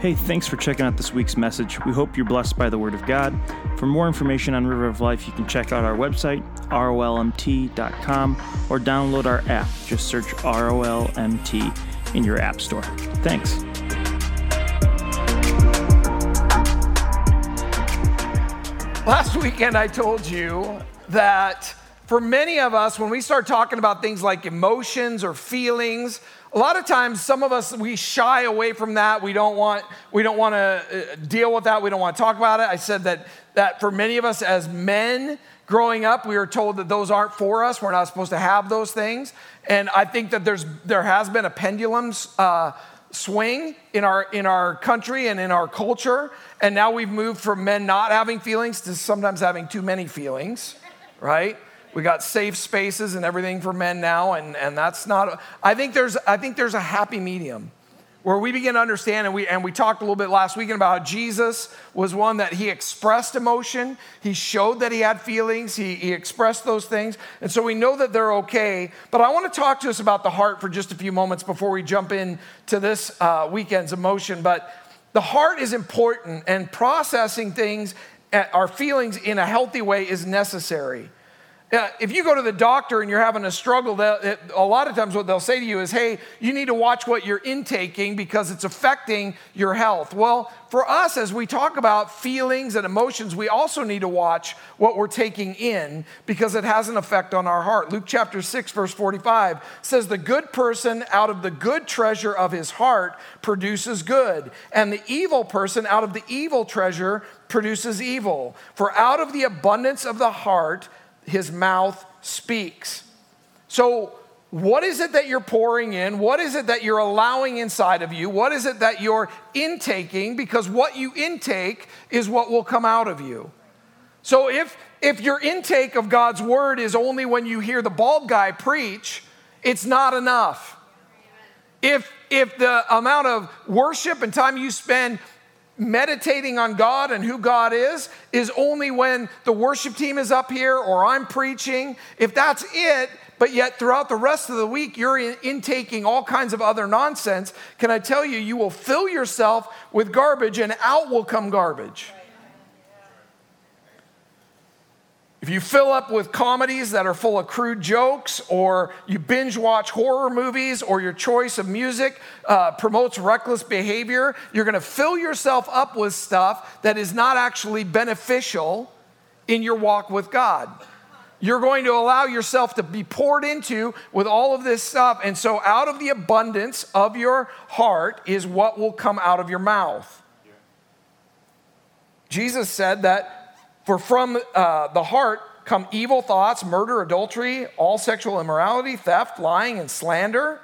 Hey, thanks for checking out this week's message. We hope you're blessed by the Word of God. For more information on River of Life, you can check out our website, rolmt.com, or download our app. Just search ROLMT in your app store. Thanks. Last weekend, I told you that for many of us, when we start talking about things like emotions or feelings, a lot of times, some of us, we shy away from that. We don't want to deal with that. We don't want to talk about it. I said that for many of us as men growing up, we were told that those aren't for us. We're not supposed to have those things. And I think that there has been a pendulum swing in our country and in our culture. And now we've moved from men not having feelings to sometimes having too many feelings, right? We got safe spaces and everything for men now, and that's not. I think there's a happy medium where we begin to understand, and we talked a little bit last weekend about how Jesus was one that he expressed emotion, he showed that he had feelings, he expressed those things, and so we know that they're okay. But I want to talk to us about the heart for just a few moments before we jump in to this weekend's emotion. But the heart is important, and processing things, our feelings in a healthy way is necessary. If you go to the doctor and you're having a struggle, a lot of times what they'll say to you is, hey, you need to watch what you're intaking because it's affecting your health. Well, for us, as we talk about feelings and emotions, we also need to watch what we're taking in because it has an effect on our heart. Luke chapter 6, verse 45 says, the good person out of the good treasure of his heart produces good, and the evil person out of the evil treasure produces evil. For out of the abundance of the heart, his mouth speaks. So what is it that you're pouring in? What is it that you're allowing inside of you? What is it that you're intaking? Because what you intake is what will come out of you. So if your intake of God's word is only when you hear the bald guy preach, it's not enough. If the amount of worship and time you spend meditating on God and who God is only when the worship team is up here or I'm preaching. If that's it, but yet throughout the rest of the week, you're intaking all kinds of other nonsense, can I tell you, you will fill yourself with garbage and out will come garbage. If you fill up with comedies that are full of crude jokes, or you binge watch horror movies, or your choice of music promotes reckless behavior, you're going to fill yourself up with stuff that is not actually beneficial in your walk with God. You're going to allow yourself to be poured into with all of this stuff. And so out of the abundance of your heart is what will come out of your mouth. Jesus said that, for from the heart come evil thoughts, murder, adultery, all sexual immorality, theft, lying, and slander.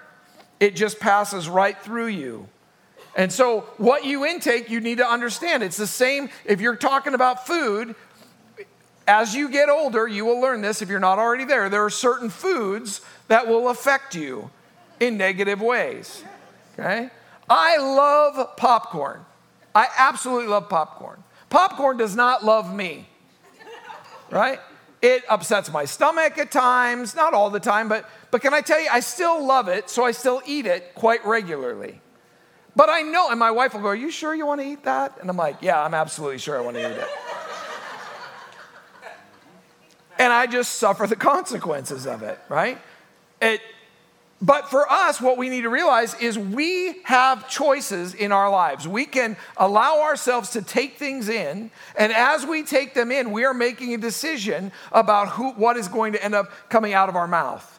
It just passes right through you. And so what you intake, you need to understand. It's the same if you're talking about food. As you get older, you will learn this if you're not already there. There are certain foods that will affect you in negative ways. Okay? I love popcorn. I absolutely love popcorn. Popcorn does not love me, right? It upsets my stomach at times, not all the time, but can I tell you, I still love it, so I still eat it quite regularly. But I know, and my wife will go, are you sure you want to eat that? And I'm like, yeah, I'm absolutely sure I want to eat it. And I just suffer the consequences of it, right? But for us, what we need to realize is we have choices in our lives. We can allow ourselves to take things in, and as we take them in, we are making a decision about what is going to end up coming out of our mouth.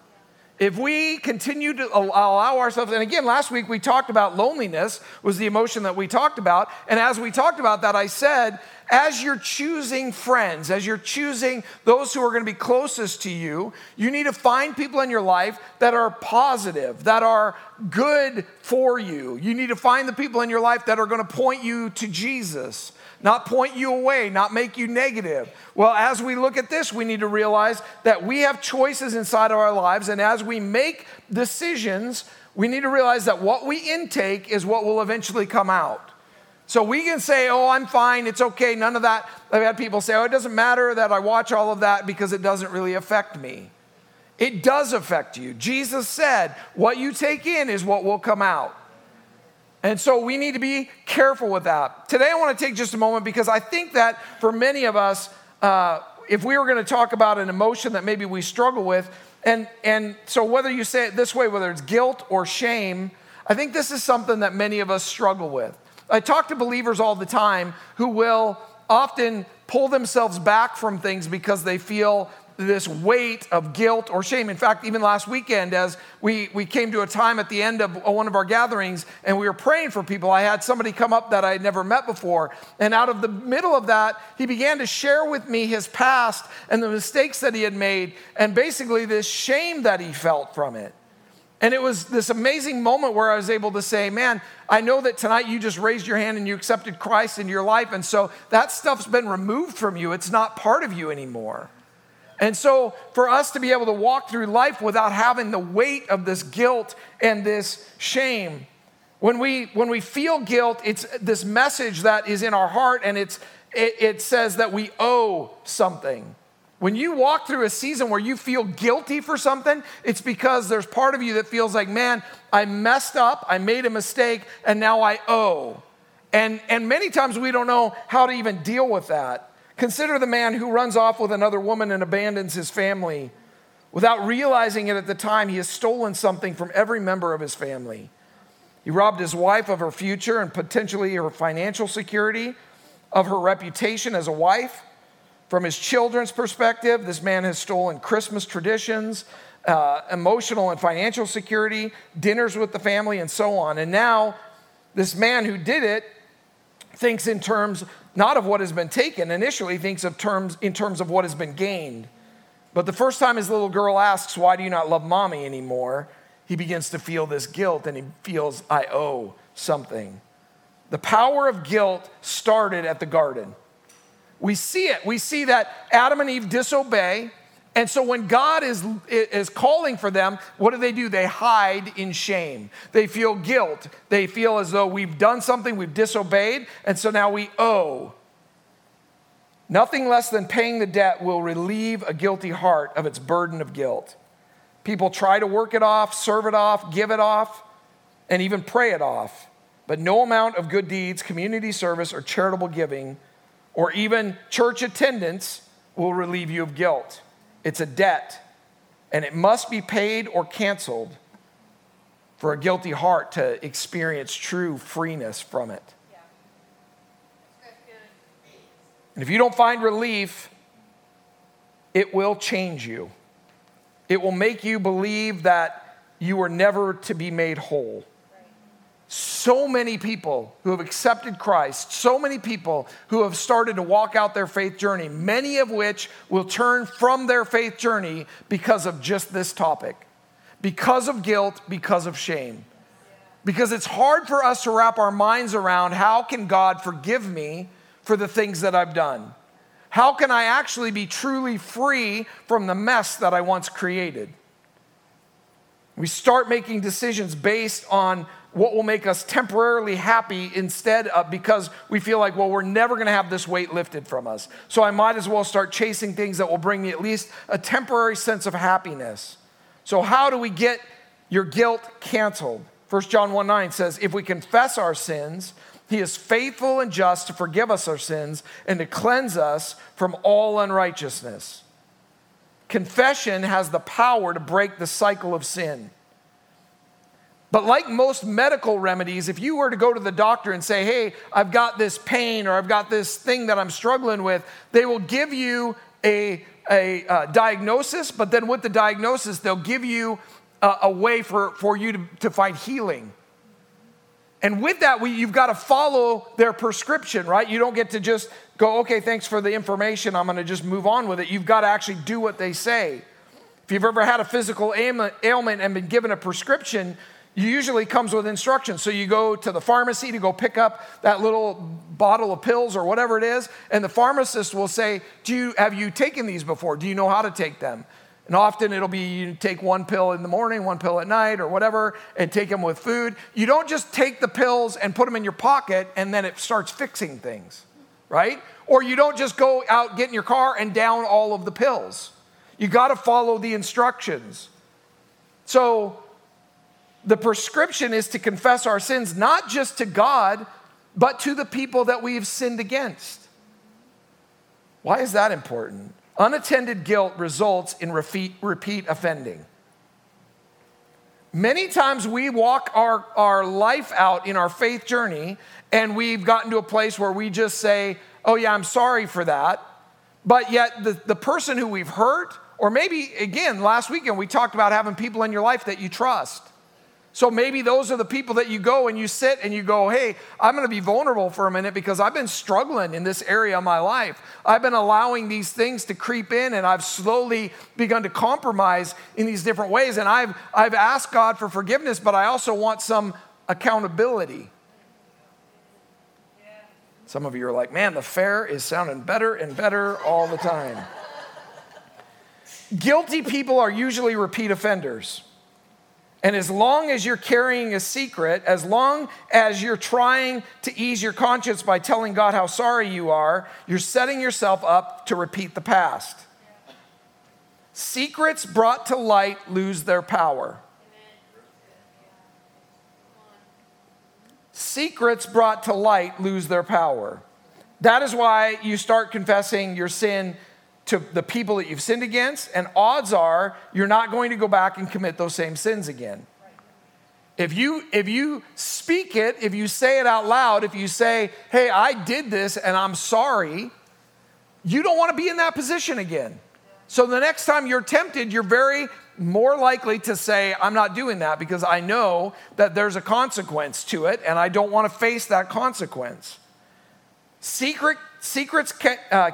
If we continue to allow ourselves, and again, last week we talked about loneliness was the emotion that we talked about, and as we talked about that, I said, as you're choosing friends, as you're choosing those who are going to be closest to you, you need to find people in your life that are positive, that are good for you. You need to find the people in your life that are going to point you to Jesus, not point you away, not make you negative. Well, as we look at this, we need to realize that we have choices inside of our lives, and as we make decisions, we need to realize that what we intake is what will eventually come out. So we can say, oh, I'm fine, it's okay, none of that. I've had people say, oh, it doesn't matter that I watch all of that because it doesn't really affect me. It does affect you. Jesus said, what you take in is what will come out. And so we need to be careful with that. Today I want to take just a moment because I think that for many of us, if we were going to talk about an emotion that maybe we struggle with, and so whether you say it this way, whether it's guilt or shame, I think this is something that many of us struggle with. I talk to believers all the time who will often pull themselves back from things because they feel this weight of guilt or shame. In fact, even last weekend, as we came to a time at the end of one of our gatherings and we were praying for people, I had somebody come up that I had never met before. And out of the middle of that, he began to share with me his past and the mistakes that he had made and basically this shame that he felt from it. And it was this amazing moment where I was able to say, man, I know that tonight you just raised your hand and you accepted Christ into your life. And so that stuff's been removed from you. It's not part of you anymore. And so for us to be able to walk through life without having the weight of this guilt and this shame, when we feel guilt, it's this message that is in our heart, and it says that we owe something. When you walk through a season where you feel guilty for something, it's because there's part of you that feels like, man, I messed up, I made a mistake, and now I owe. And many times we don't know how to even deal with that. Consider the man who runs off with another woman and abandons his family. Without realizing it at the time, he has stolen something from every member of his family. He robbed his wife of her future and potentially her financial security, of her reputation as a wife. From his children's perspective, this man has stolen Christmas traditions, emotional and financial security, dinners with the family, and so on. And now, this man who did it thinks in terms not of what has been taken. Initially, thinks of terms in terms of what has been gained. But the first time his little girl asks, "Why do you not love mommy anymore?" he begins to feel this guilt, and he feels, "I owe something." The power of guilt started at the garden. We see it. We see that Adam and Eve disobey. And so when God is calling for them, what do? They hide in shame. They feel guilt. They feel as though we've done something, we've disobeyed, and so now we owe. Nothing less than paying the debt will relieve a guilty heart of its burden of guilt. People try to work it off, serve it off, give it off, and even pray it off. But no amount of good deeds, community service, or charitable giving or even church attendance will relieve you of guilt. It's a debt, and it must be paid or canceled for a guilty heart to experience true freeness from it. Yeah. And if you don't find relief, it will change you. It will make you believe that you were never to be made whole. So many people who have accepted Christ, so many people who have started to walk out their faith journey, many of which will turn from their faith journey because of just this topic, because of guilt, because of shame. Because it's hard for us to wrap our minds around, how can God forgive me for the things that I've done? How can I actually be truly free from the mess that I once created? We start making decisions based on what will make us temporarily happy instead of, because we feel like, well, we're never going to have this weight lifted from us. So I might as well start chasing things that will bring me at least a temporary sense of happiness. So how do we get your guilt canceled? 1 John 1:9 says, if we confess our sins, he is faithful and just to forgive us our sins and to cleanse us from all unrighteousness. Confession has the power to break the cycle of sin. But like most medical remedies, if you were to go to the doctor and say, hey, I've got this pain or I've got this thing that I'm struggling with, they will give you a diagnosis, but then with the diagnosis, they'll give you a way for you to find healing. And with that, you've got to follow their prescription, right? You don't get to just go, okay, thanks for the information, I'm going to just move on with it. You've got to actually do what they say. If you've ever had a physical ailment and been given a prescription, usually comes with instructions. So you go to the pharmacy to go pick up that little bottle of pills or whatever it is, and the pharmacist will say, have you taken these before? Do you know how to take them? And often it'll be you take one pill in the morning, one pill at night or whatever, and take them with food. You don't just take the pills and put them in your pocket and then it starts fixing things, right? Or you don't just go out, get in your car and down all of the pills. You got to follow the instructions. So The prescription is to confess our sins, not just to God, but to the people that we have sinned against. Why is that important? Unattended guilt results in repeat offending. Many times we walk our life out in our faith journey, and we've gotten to a place where we just say, oh yeah, I'm sorry for that. But yet the person who we've hurt, or maybe, again, last weekend we talked about having people in your life that you trust. So maybe those are the people that you go and you sit and you go, hey, I'm going to be vulnerable for a minute because I've been struggling in this area of my life. I've been allowing these things to creep in, and I've slowly begun to compromise in these different ways. And I've asked God for forgiveness, but I also want some accountability. Some of you are like, man, the fair is sounding better and better all the time. Guilty people are usually repeat offenders. And as long as you're carrying a secret, as long as you're trying to ease your conscience by telling God how sorry you are, you're setting yourself up to repeat the past. Secrets brought to light lose their power. Secrets brought to light lose their power. That is why you start confessing your sin to the people that you've sinned against, and odds are you're not going to go back and commit those same sins again. If you speak it, if you say it out loud, if you say, hey, I did this and I'm sorry, you don't want to be in that position again. So the next time you're tempted, you're very more likely to say, I'm not doing that because I know that there's a consequence to it and I don't want to face that consequence. Secrets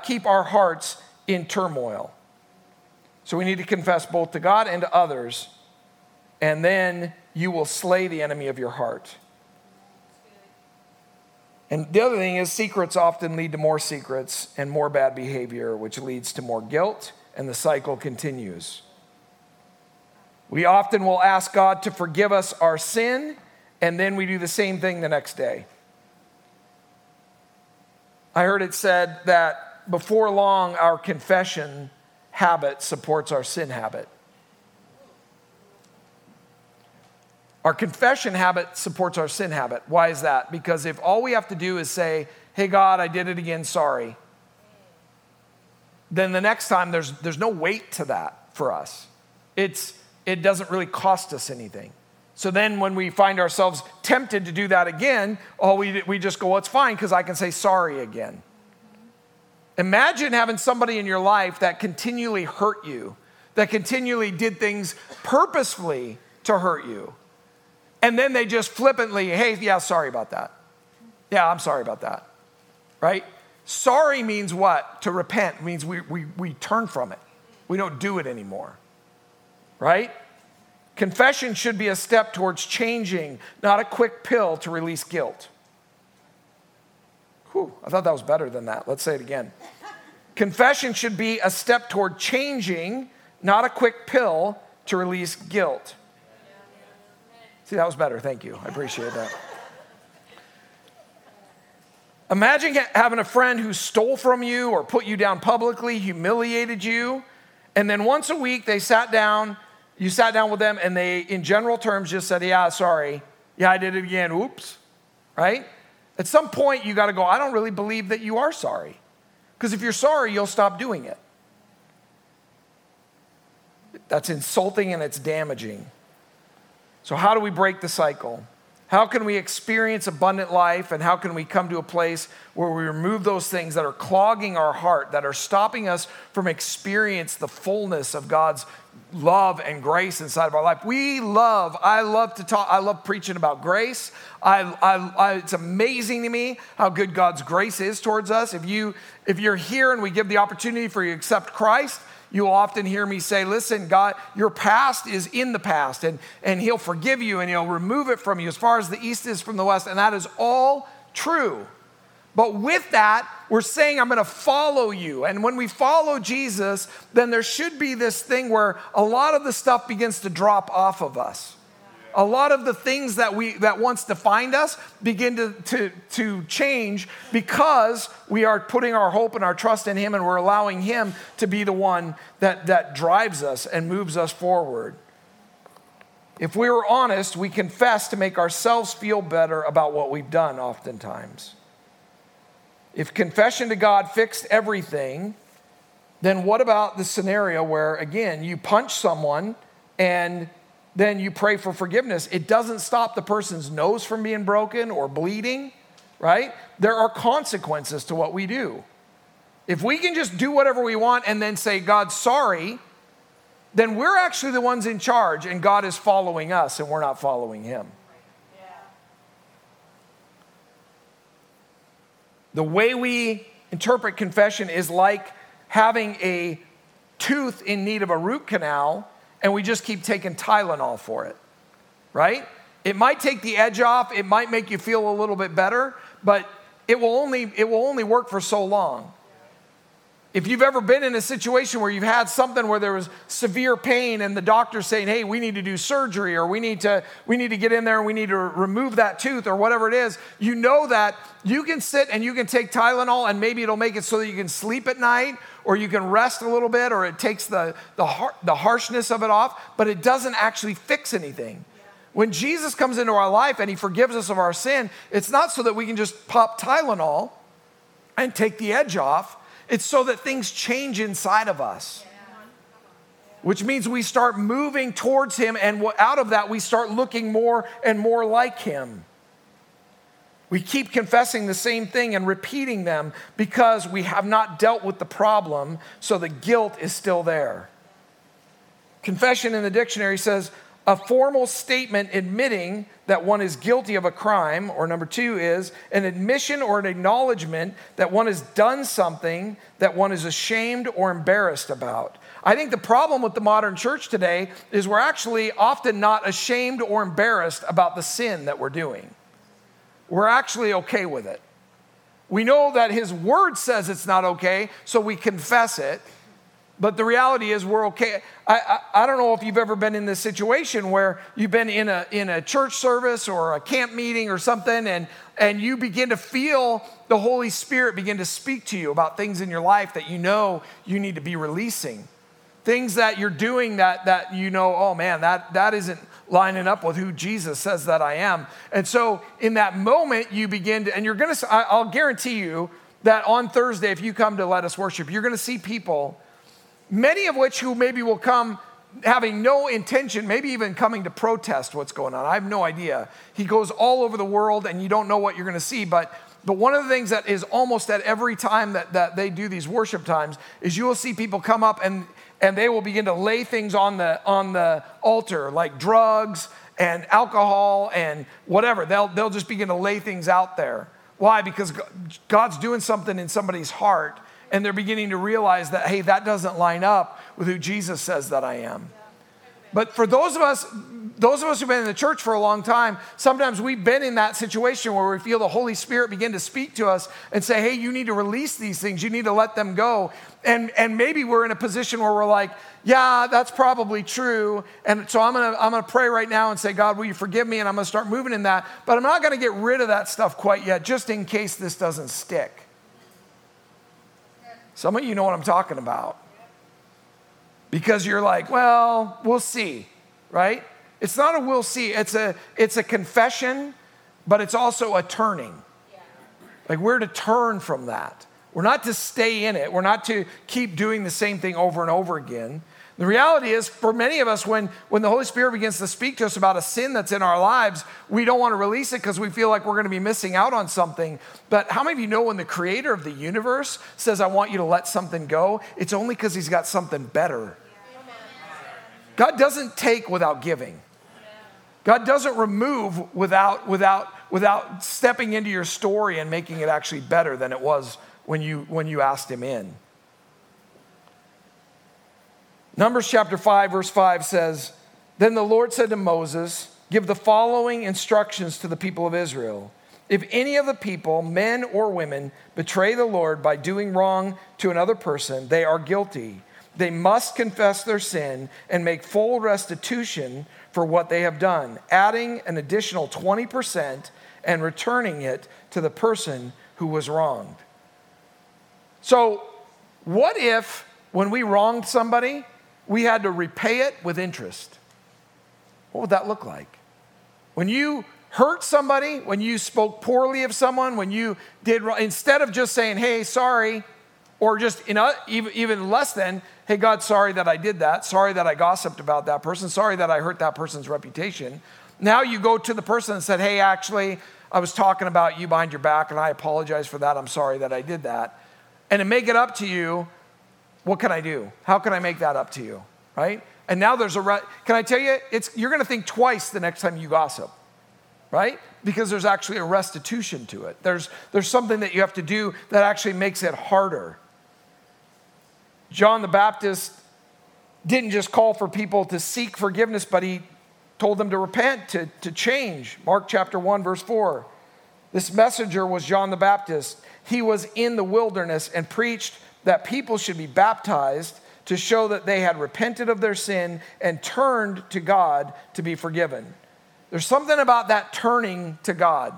keep our hearts in turmoil. So we need to confess both to God and to others, and then you will slay the enemy of your heart. And the other thing is, secrets often lead to more secrets and more bad behavior, which leads to more guilt, and the cycle continues. We often will ask God to forgive us our sin, and then we do the same thing the next day. I heard it said that before long, our confession habit supports our sin habit. Our confession habit supports our sin habit. Why is that? Because if all we have to do is say, hey, God, I did it again, sorry, then the next time there's no weight to that for us. It doesn't really cost us anything. So then when we find ourselves tempted to do that again, we just go, well, it's fine because I can say sorry again. Imagine having somebody in your life that continually hurt you, that continually did things purposefully to hurt you. And then they just flippantly, hey, yeah, sorry about that. Yeah, I'm sorry about that, right? Sorry means what? To repent. It means we turn from it. We don't do it anymore. Right? Confession should be a step towards changing, not a quick pill to release guilt. Whew, I thought that was better than that. Let's say it again. Confession should be a step toward changing, not a quick pill to release guilt. See, that was better. Thank you. I appreciate that. Imagine having a friend who stole from you or put you down publicly, humiliated you, and then once a week they sat down. You sat down with them and they, in general terms, just said, yeah, sorry. Yeah, I did it again. Oops. Right? At some point, you got to go, I don't really believe that you are sorry. Because if you're sorry, you'll stop doing it. That's insulting and it's damaging. So how do we break the cycle? How can we experience abundant life, and how can we come to a place where we remove those things that are clogging our heart, that are stopping us from experiencing the fullness of God's love and grace inside of our life? I love to talk, I love preaching about grace. It's amazing to me how good God's grace is towards us. If you're here and we give the opportunity for you to accept Christ, you will often hear me say, listen, God, your past is in the past, and he'll forgive you and he'll remove it from you as far as the east is from the west, and that is all true. But with that, we're saying, I'm going to follow you. And when we follow Jesus, then there should be this thing where a lot of the stuff begins to drop off of us. A lot of the things that once defined us begin to change because we are putting our hope and our trust in him, and we're allowing him to be the one that drives us and moves us forward. If we were honest, we confess to make ourselves feel better about what we've done oftentimes. If confession to God fixed everything, then what about the scenario where, again, you punch someone and then you pray for forgiveness? It doesn't stop the person's nose from being broken or bleeding, right? There are consequences to what we do. If we can just do whatever we want and then say, God, sorry, then we're actually the ones in charge and God is following us and we're not following him. Yeah. The way we interpret confession is like having a tooth in need of a root canal and we just keep taking Tylenol for it, right? It might take the edge off, it might make you feel a little bit better, but it will only work for so long. If you've ever been in a situation where you've had something where there was severe pain and the doctor's saying, hey, we need to do surgery or we need to get in there and we need to remove that tooth or whatever it is, you know that you can sit and you can take Tylenol and maybe it'll make it so that you can sleep at night or you can rest a little bit or it takes the harshness of it off, but it doesn't actually fix anything. When Jesus comes into our life and he forgives us of our sin, it's not so that we can just pop Tylenol and take the edge off. It's so that things change inside of us, which means we start moving towards him, and out of that, we start looking more and more like him. We keep confessing the same thing and repeating them because we have not dealt with the problem, so the guilt is still there. Confession in the dictionary says, a formal statement admitting that one is guilty of a crime, or number two is an admission or an acknowledgement that one has done something that one is ashamed or embarrassed about. I think the problem with the modern church today is we're actually often not ashamed or embarrassed about the sin that we're doing. We're actually okay with it. We know that his word says it's not okay, so we confess it. But the reality is we're okay. I don't know if you've ever been in this situation where you've been in a church service or a camp meeting or something, and you begin to feel the Holy Spirit begin to speak to you about things in your life that you know you need to be releasing. Things that you're doing that you know, oh man, that isn't lining up with who Jesus says that I am. And so in that moment you begin to, and you're going to, I'll guarantee you that on Thursday if you come to Let Us Worship, you're going to see people, many of which who maybe will come having no intention, maybe even coming to protest what's going on. I have no idea. He goes all over the world and you don't know what you're going to see. But one of the things that is almost at every time that they do these worship times is you will see people come up and they will begin to lay things on the altar, like drugs and alcohol and whatever. They'll just begin to lay things out there. Why? Because God's doing something in somebody's heart. And they're beginning to realize that, hey, that doesn't line up with who Jesus says that I am. Yeah. But for those of us who've been in the church for a long time, sometimes we've been in that situation where we feel the Holy Spirit begin to speak to us and say, hey, you need to release these things. You need to let them go. And maybe we're in a position where we're like, yeah, that's probably true. And so I'm gonna pray right now and say, God, will you forgive me? And I'm gonna start moving in that. But I'm not gonna get rid of that stuff quite yet, just in case this doesn't stick. Some of you know what I'm talking about. Because you're like, well, we'll see, right? It's not a we'll see. It's a confession, but it's also a turning. Yeah. Like we're to turn from that. We're not to stay in it. We're not to keep doing the same thing over and over again. The reality is for many of us, when the Holy Spirit begins to speak to us about a sin that's in our lives, we don't want to release it because we feel like we're going to be missing out on something. But how many of you know when the creator of the universe says, I want you to let something go, it's only because he's got something better. God doesn't take without giving. God doesn't remove without stepping into your story and making it actually better than it was when you asked him in. Numbers chapter 5, verse 5 says, Then the Lord said to Moses, Give the following instructions to the people of Israel. If any of the people, men or women, betray the Lord by doing wrong to another person, they are guilty. They must confess their sin and make full restitution for what they have done, adding an additional 20% and returning it to the person who was wronged. So, what if when we wronged somebody, we had to repay it with interest. What would that look like? When you hurt somebody, when you spoke poorly of someone, when you did wrong, instead of just saying, hey, sorry, or just even less than, hey, God, sorry that I did that. Sorry that I gossiped about that person. Sorry that I hurt that person's reputation. Now you go to the person and said, hey, actually, I was talking about you behind your back, and I apologize for that. I'm sorry that I did that. And to make it up to you, what can I do? How can I make that up to you, right? And now there's can I tell you, you're going to think twice the next time you gossip, right? Because there's actually a restitution to it. There's something that you have to do that actually makes it harder. John the Baptist didn't just call for people to seek forgiveness, but he told them to repent, to change. Mark chapter 1, verse 4. This messenger was John the Baptist. He was in the wilderness and preached that people should be baptized to show that they had repented of their sin and turned to God to be forgiven. There's something about that turning to God.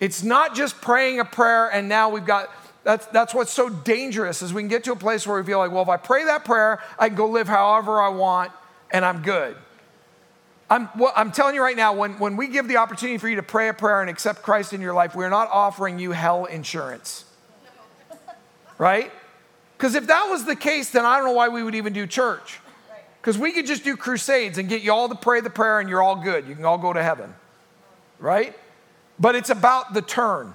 It's not just praying a prayer and now we've got, that's what's so dangerous is we can get to a place where we feel like, well, if I pray that prayer, I can go live however I want and I'm good. I'm telling you right now, when we give the opportunity for you to pray a prayer and accept Christ in your life, we're not offering you hell insurance, right? Because if that was the case, then I don't know why we would even do church. Because we could just do crusades and get you all to pray the prayer and you're all good. You can all go to heaven, right? But it's about the turn.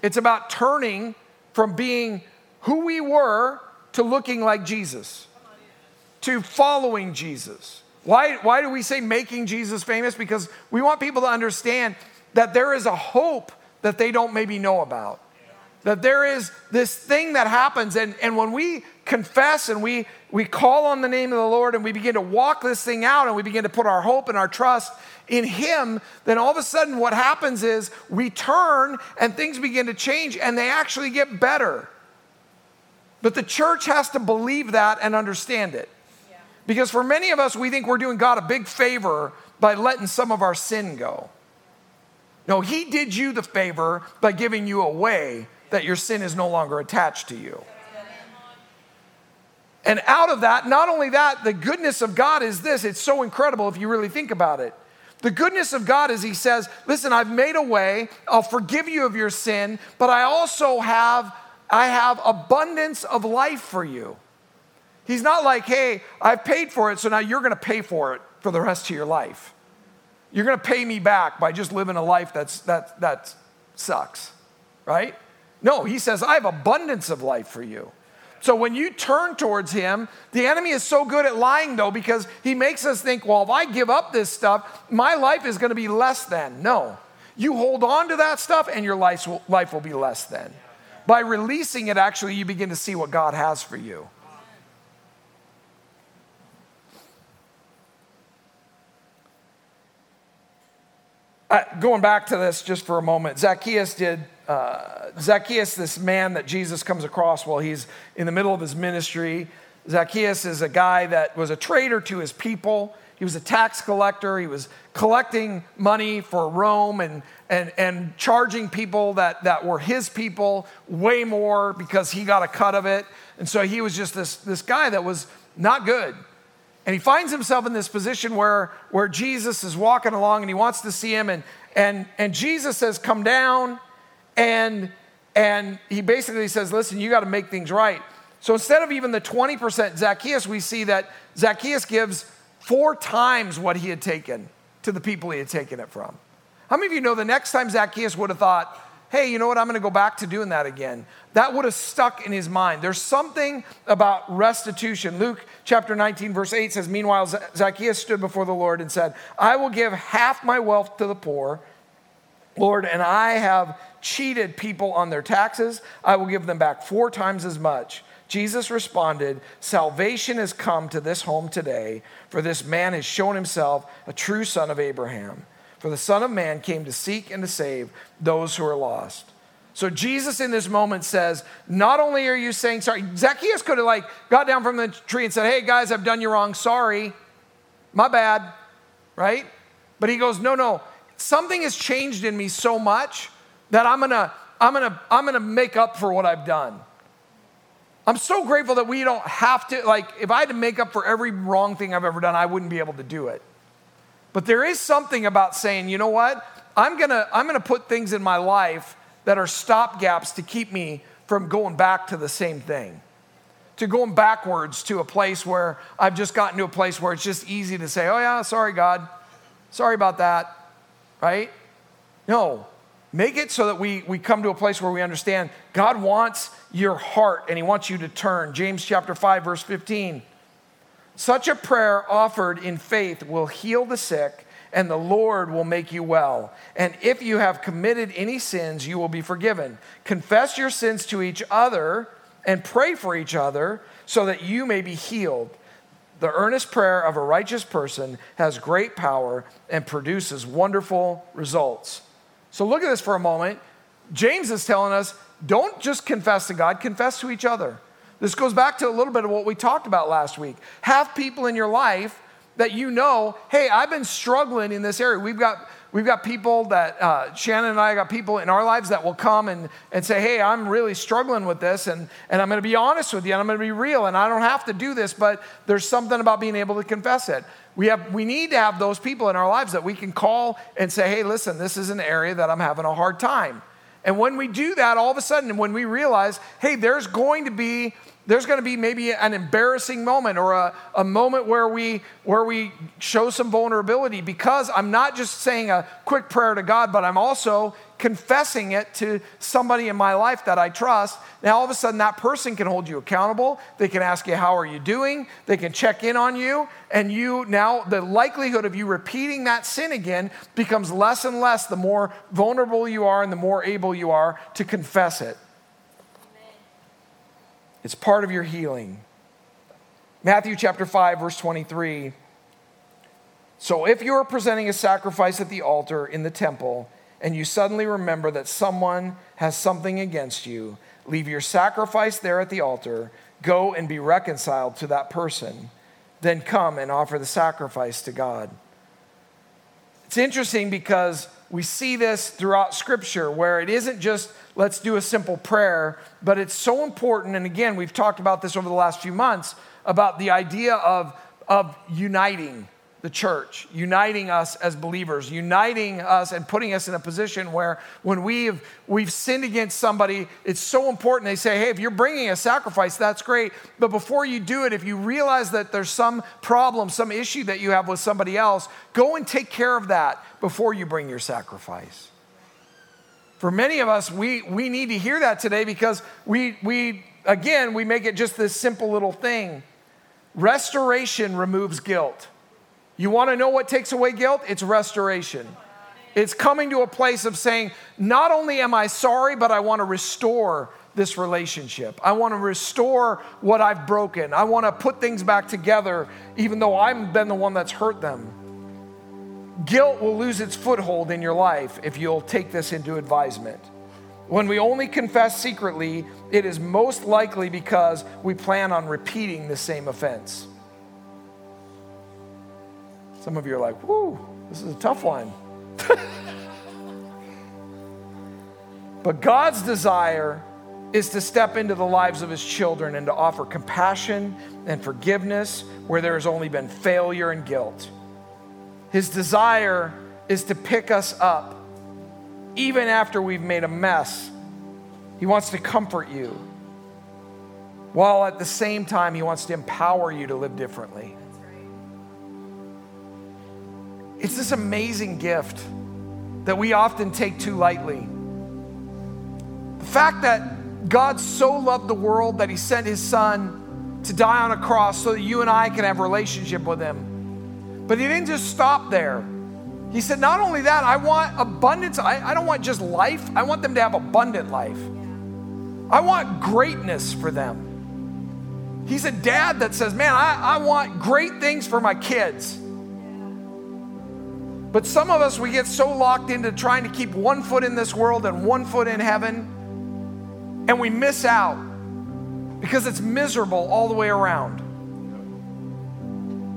It's about turning from being who we were to looking like Jesus, to following Jesus. Why do we say making Jesus famous? Because we want people to understand that there is a hope that they don't maybe know about. That there is this thing that happens, and when we confess and we call on the name of the Lord and we begin to walk this thing out and we begin to put our hope and our trust in Him, then all of a sudden what happens is we turn and things begin to change and they actually get better. But the church has to believe that and understand it. Yeah. Because for many of us, we think we're doing God a big favor by letting some of our sin go. No, He did you the favor by giving you away that your sin is no longer attached to you. And out of that, not only that, the goodness of God is this. It's so incredible if you really think about it. The goodness of God is He says, listen, I've made a way. I'll forgive you of your sin, but I also have abundance of life for you. He's not like, hey, I've paid for it, so now you're going to pay for it for the rest of your life. You're going to pay me back by just living a life that sucks, right? No, He says, I have abundance of life for you. So when you turn towards Him, the enemy is so good at lying, though, because he makes us think, well, if I give up this stuff, my life is going to be less than. No, you hold on to that stuff and your life will be less than. By releasing it, actually, you begin to see what God has for you. Going back to this just for a moment, Zacchaeus, this man that Jesus comes across while he's in the middle of his ministry. Zacchaeus is a guy that was a traitor to his people. He was a tax collector. He was collecting money for Rome and charging people that were his people way more because he got a cut of it. And so he was just this guy that was not good. And he finds himself in this position where Jesus is walking along and he wants to see him. And Jesus says, come down. And he basically says, listen, you got to make things right. So instead of even the 20% Zacchaeus, we see that Zacchaeus gives 4 times what he had taken to the people he had taken it from. How many of you know the next time Zacchaeus would have thought, hey, you know what, I'm going to go back to doing that again. That would have stuck in his mind. There's something about restitution. Luke chapter 19, verse 8 says, meanwhile, Zacchaeus stood before the Lord and said, I will give half my wealth to the poor, Lord, and I have cheated people on their taxes. I will give them back 4 times as much. Jesus responded, salvation has come to this home today, for this man has shown himself a true son of Abraham. For the Son of Man came to seek and to save those who are lost. So Jesus in this moment says, not only are you saying sorry, Zacchaeus could have got down from the tree and said, hey guys, I've done you wrong, sorry, my bad, right? But he goes, no, something has changed in me so much that I'm gonna make up for what I've done. I'm so grateful that we don't have to, if I had to make up for every wrong thing I've ever done, I wouldn't be able to do it. But there is something about saying, you know what? I'm gonna put things in my life that are stopgaps to keep me from going back to the same thing, to going backwards to a place where I've just gotten to a place where it's just easy to say, oh yeah, sorry, God. Sorry about that, right? No, make it so that we come to a place where we understand God wants your heart and he wants you to turn. James chapter 5, verse 15. Such a prayer offered in faith will heal the sick and the Lord will make you well. And if you have committed any sins, you will be forgiven. Confess your sins to each other and pray for each other so that you may be healed. The earnest prayer of a righteous person has great power and produces wonderful results. So look at this for a moment. James is telling us, don't just confess to God, confess to each other. This goes back to a little bit of what we talked about last week. Have people in your life that you know, hey, I've been struggling in this area. We've got people that, Shannon and I got people in our lives that will come and say, hey, I'm really struggling with this and I'm gonna be honest with you and I'm gonna be real and I don't have to do this, but there's something about being able to confess it. We need to have those people in our lives that we can call and say, hey, listen, this is an area that I'm having a hard time. And when we do that, all of a sudden, when we realize, hey, there's going to be maybe an embarrassing moment or a moment where we show some vulnerability, because I'm not just saying a quick prayer to God, but I'm also confessing it to somebody in my life that I trust. Now, all of a sudden, that person can hold you accountable. They can ask you, how are you doing? They can check in on you. And the likelihood of you repeating that sin again becomes less and less the more vulnerable you are and the more able you are to confess it. It's part of your healing. Matthew chapter 5, verse 23. So if you are presenting a sacrifice at the altar in the temple and you suddenly remember that someone has something against you, leave your sacrifice there at the altar, go and be reconciled to that person, then come and offer the sacrifice to God. It's interesting because we see this throughout Scripture where it isn't just let's do a simple prayer, but it's so important. And again, we've talked about this over the last few months about the idea of uniting the church, uniting us as believers, uniting us and putting us in a position where when we've sinned against somebody, it's so important. They say, hey, if you're bringing a sacrifice, that's great. But before you do it, if you realize that there's some problem, some issue that you have with somebody else, go and take care of that before you bring your sacrifice. For many of us, we need to hear that today because we make it just this simple little thing. Restoration removes guilt. You want to know what takes away guilt? It's restoration. It's coming to a place of saying, not only am I sorry, but I want to restore this relationship. I want to restore what I've broken. I want to put things back together, even though I've been the one that's hurt them. Guilt will lose its foothold in your life if you'll take this into advisement. When we only confess secretly, it is most likely because we plan on repeating the same offense. Some of you are like, whoo, this is a tough one. But God's desire is to step into the lives of his children and to offer compassion and forgiveness where there has only been failure and guilt. His desire is to pick us up even after we've made a mess. He wants to comfort you, while at the same time, he wants to empower you to live differently. That's right. It's this amazing gift that we often take too lightly. The fact that God so loved the world that he sent his son to die on a cross so that you and I can have a relationship with him. But he didn't just stop there. He said, not only that, I want abundance. I don't want just life. I want them to have abundant life. I want greatness for them. He's a dad that says, man, I want great things for my kids. But some of us, we get so locked into trying to keep one foot in this world and one foot in heaven, and we miss out because it's miserable all the way around.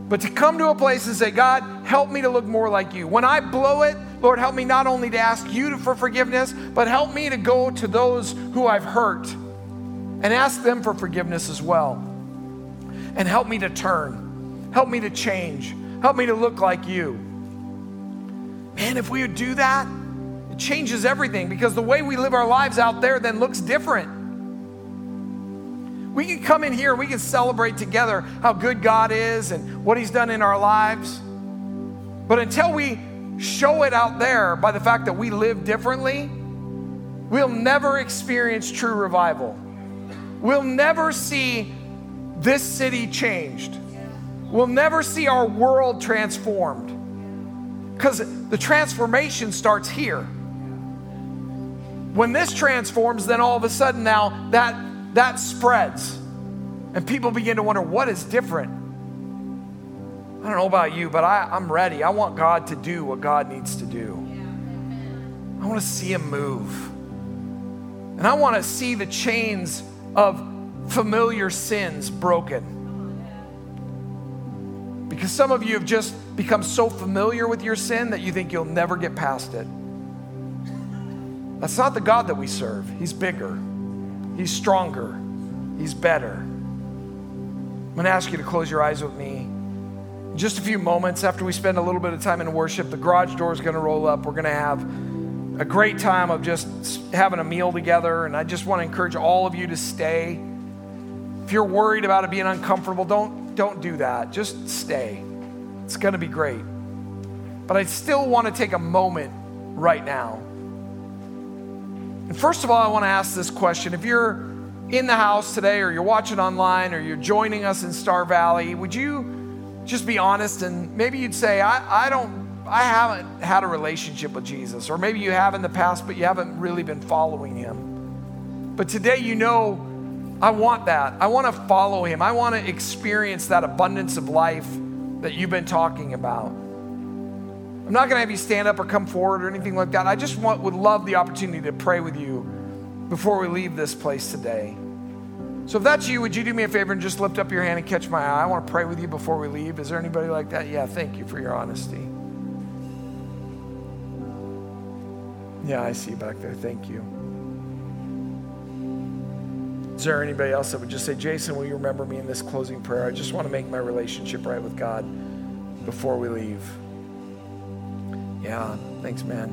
But to come to a place and say, God, help me to look more like you. When I blow it, Lord, help me not only to ask you for forgiveness, but help me to go to those who I've hurt and ask them for forgiveness as well. And help me to turn. Help me to change. Help me to look like you. Man, if we would do that, it changes everything, because the way we live our lives out there then looks different. We can come in here, we can celebrate together how good God is and what he's done in our lives. But until we show it out there by the fact that we live differently, we'll never experience true revival. We'll never see this city changed. We'll never see our world transformed. Because the transformation starts here. When this transforms, then all of a sudden now that spreads. And people begin to wonder, what is different? I don't know about you, but I'm ready. I want God to do what God needs to do. I want to see him move. And I want to see the chains of familiar sins broken. Because some of you have just become so familiar with your sin that you think you'll never get past it. That's not the God that we serve. He's bigger. He's stronger. He's better. I'm going to ask you to close your eyes with me. In just a few moments, after we spend a little bit of time in worship, the garage door is going to roll up. We're going to have a great time of just having a meal together, and I just want to encourage all of you to stay. If you're worried about it being uncomfortable, don't do that. Just stay. It's going to be great. But I still want to take a moment right now. And first of all, I want to ask this question. If you're in the house today, or you're watching online, or you're joining us in Star Valley, would you just be honest, and maybe you'd say, I haven't had a relationship with Jesus. Or maybe you have in the past, but you haven't really been following him. But today, you know, I want that. I want to follow him. I want to experience that abundance of life that you've been talking about. I'm not going to have you stand up or come forward or anything like that. I just would love the opportunity to pray with you before we leave this place today. So if that's you, would you do me a favor and just lift up your hand and catch my eye? I want to pray with you before we leave. Is there anybody like that? Yeah, thank you for your honesty. Yeah, I see you back there. Thank you. Is there anybody else that would just say, Jason, will you remember me in this closing prayer? I just want to make my relationship right with God before we leave. Yeah, thanks, man.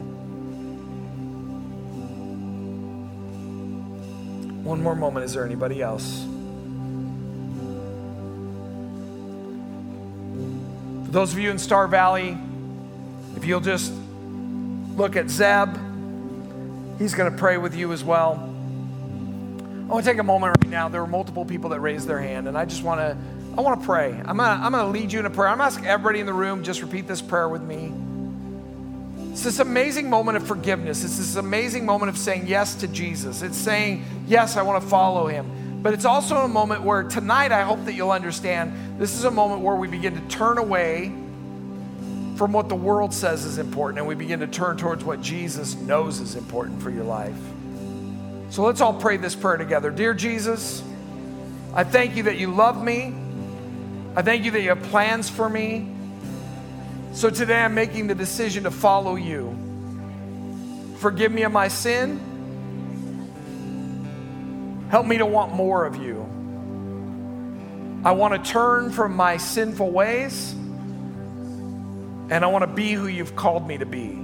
One more moment. Is there anybody else? For those of you in Star Valley, if you'll just look at Zeb, he's going to pray with you as well. I want to take a moment right now. There were multiple people that raised their hand, and I want to pray. I'm going to lead you in a prayer. I'm going to ask everybody in the room, just repeat this prayer with me. It's this amazing moment of forgiveness. It's this amazing moment of saying yes to Jesus. It's saying, yes, I want to follow him. But it's also a moment where tonight, I hope that you'll understand, this is a moment where we begin to turn away from what the world says is important, and we begin to turn towards what Jesus knows is important for your life. So let's all pray this prayer together. Dear Jesus, I thank you that you love me. I thank you that you have plans for me. So today I'm making the decision to follow you. Forgive me of my sin. Help me to want more of you. I want to turn from my sinful ways, and I want to be who you've called me to be.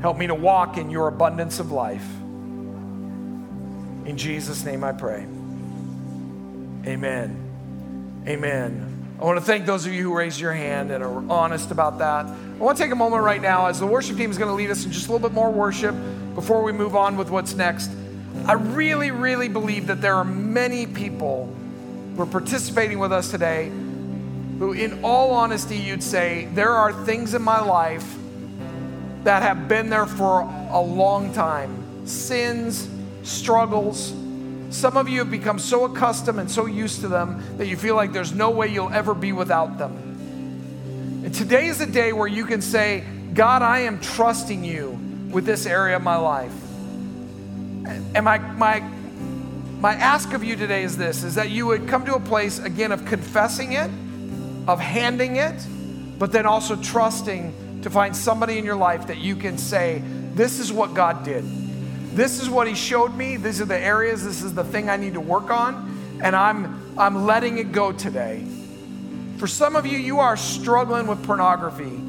Help me to walk in your abundance of life. In Jesus' name I pray. Amen. Amen. I want to thank those of you who raised your hand and are honest about that. I want to take a moment right now as the worship team is going to lead us in just a little bit more worship before we move on with what's next. I really, really believe that there are many people who are participating with us today who, in all honesty, you'd say, there are things in my life that have been there for a long time. Sins, struggles. Some of you have become so accustomed and so used to them that you feel like there's no way you'll ever be without them. And today is a day where you can say, God, I am trusting you with this area of my life. And my ask of you today is this, is that you would come to a place, again, of confessing it, of handing it, but then also trusting to find somebody in your life that you can say, this is what God did. This is what he showed me. These are the areas. This is the thing I need to work on. And I'm letting it go today. For some of you, you are struggling with pornography.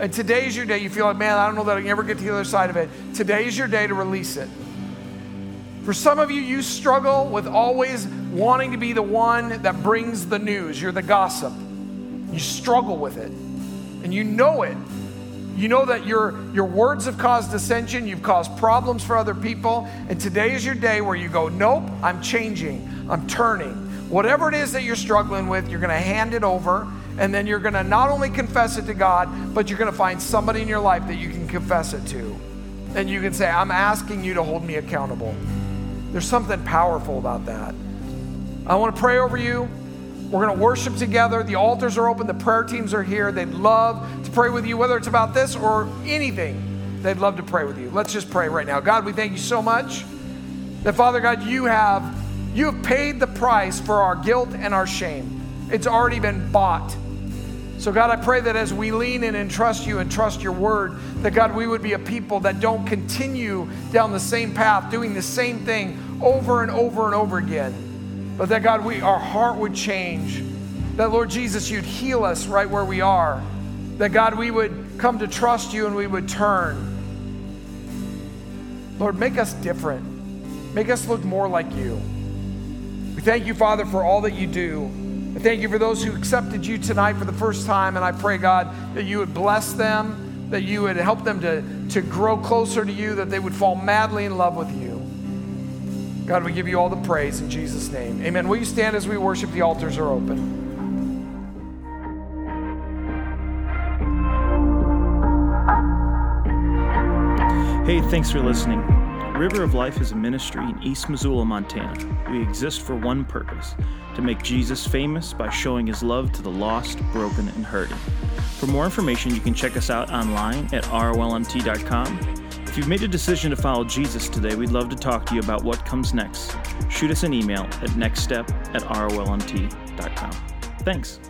And today's your day. You feel like, man, I don't know that I can ever get to the other side of it. Today's your day to release it. For some of you, you struggle with always wanting to be the one that brings the news. You're the gossip. You struggle with it. And you know it. You know that your words have caused dissension. You've caused problems for other people. And today is your day where you go, nope, I'm changing. I'm turning. Whatever it is that you're struggling with, you're going to hand it over. And then you're going to not only confess it to God, but you're going to find somebody in your life that you can confess it to. And you can say, I'm asking you to hold me accountable. There's something powerful about that. I want to pray over you. We're going to worship together. The altars are open. The prayer teams are here. They'd love to pray with you, whether it's about this or anything. They'd love to pray with you. Let's just pray right now. God, we thank you so much that, Father God, you have paid the price for our guilt and our shame. It's already been bought. So, God, I pray that as we lean in and trust you and trust your word, that, God, we would be a people that don't continue down the same path, doing the same thing over and over and over again. But that, God, our heart would change. That, Lord Jesus, you'd heal us right where we are. That, God, we would come to trust you and we would turn. Lord, make us different. Make us look more like you. We thank you, Father, for all that you do. Thank you for those who accepted you tonight for the first time. And I pray, God, that you would bless them, that you would help them to grow closer to you, that they would fall madly in love with you. God, we give you all the praise in Jesus' name. Amen. Will you stand as we worship? The altars are open. Hey, thanks for listening. River of Life is a ministry in East Missoula, Montana. We exist for one purpose, to make Jesus famous by showing his love to the lost, broken, and hurting. For more information, you can check us out online at rolmt.com. If you've made a decision to follow Jesus today, we'd love to talk to you about what comes next. Shoot us an email at nextstep@rolmt.com. Thanks.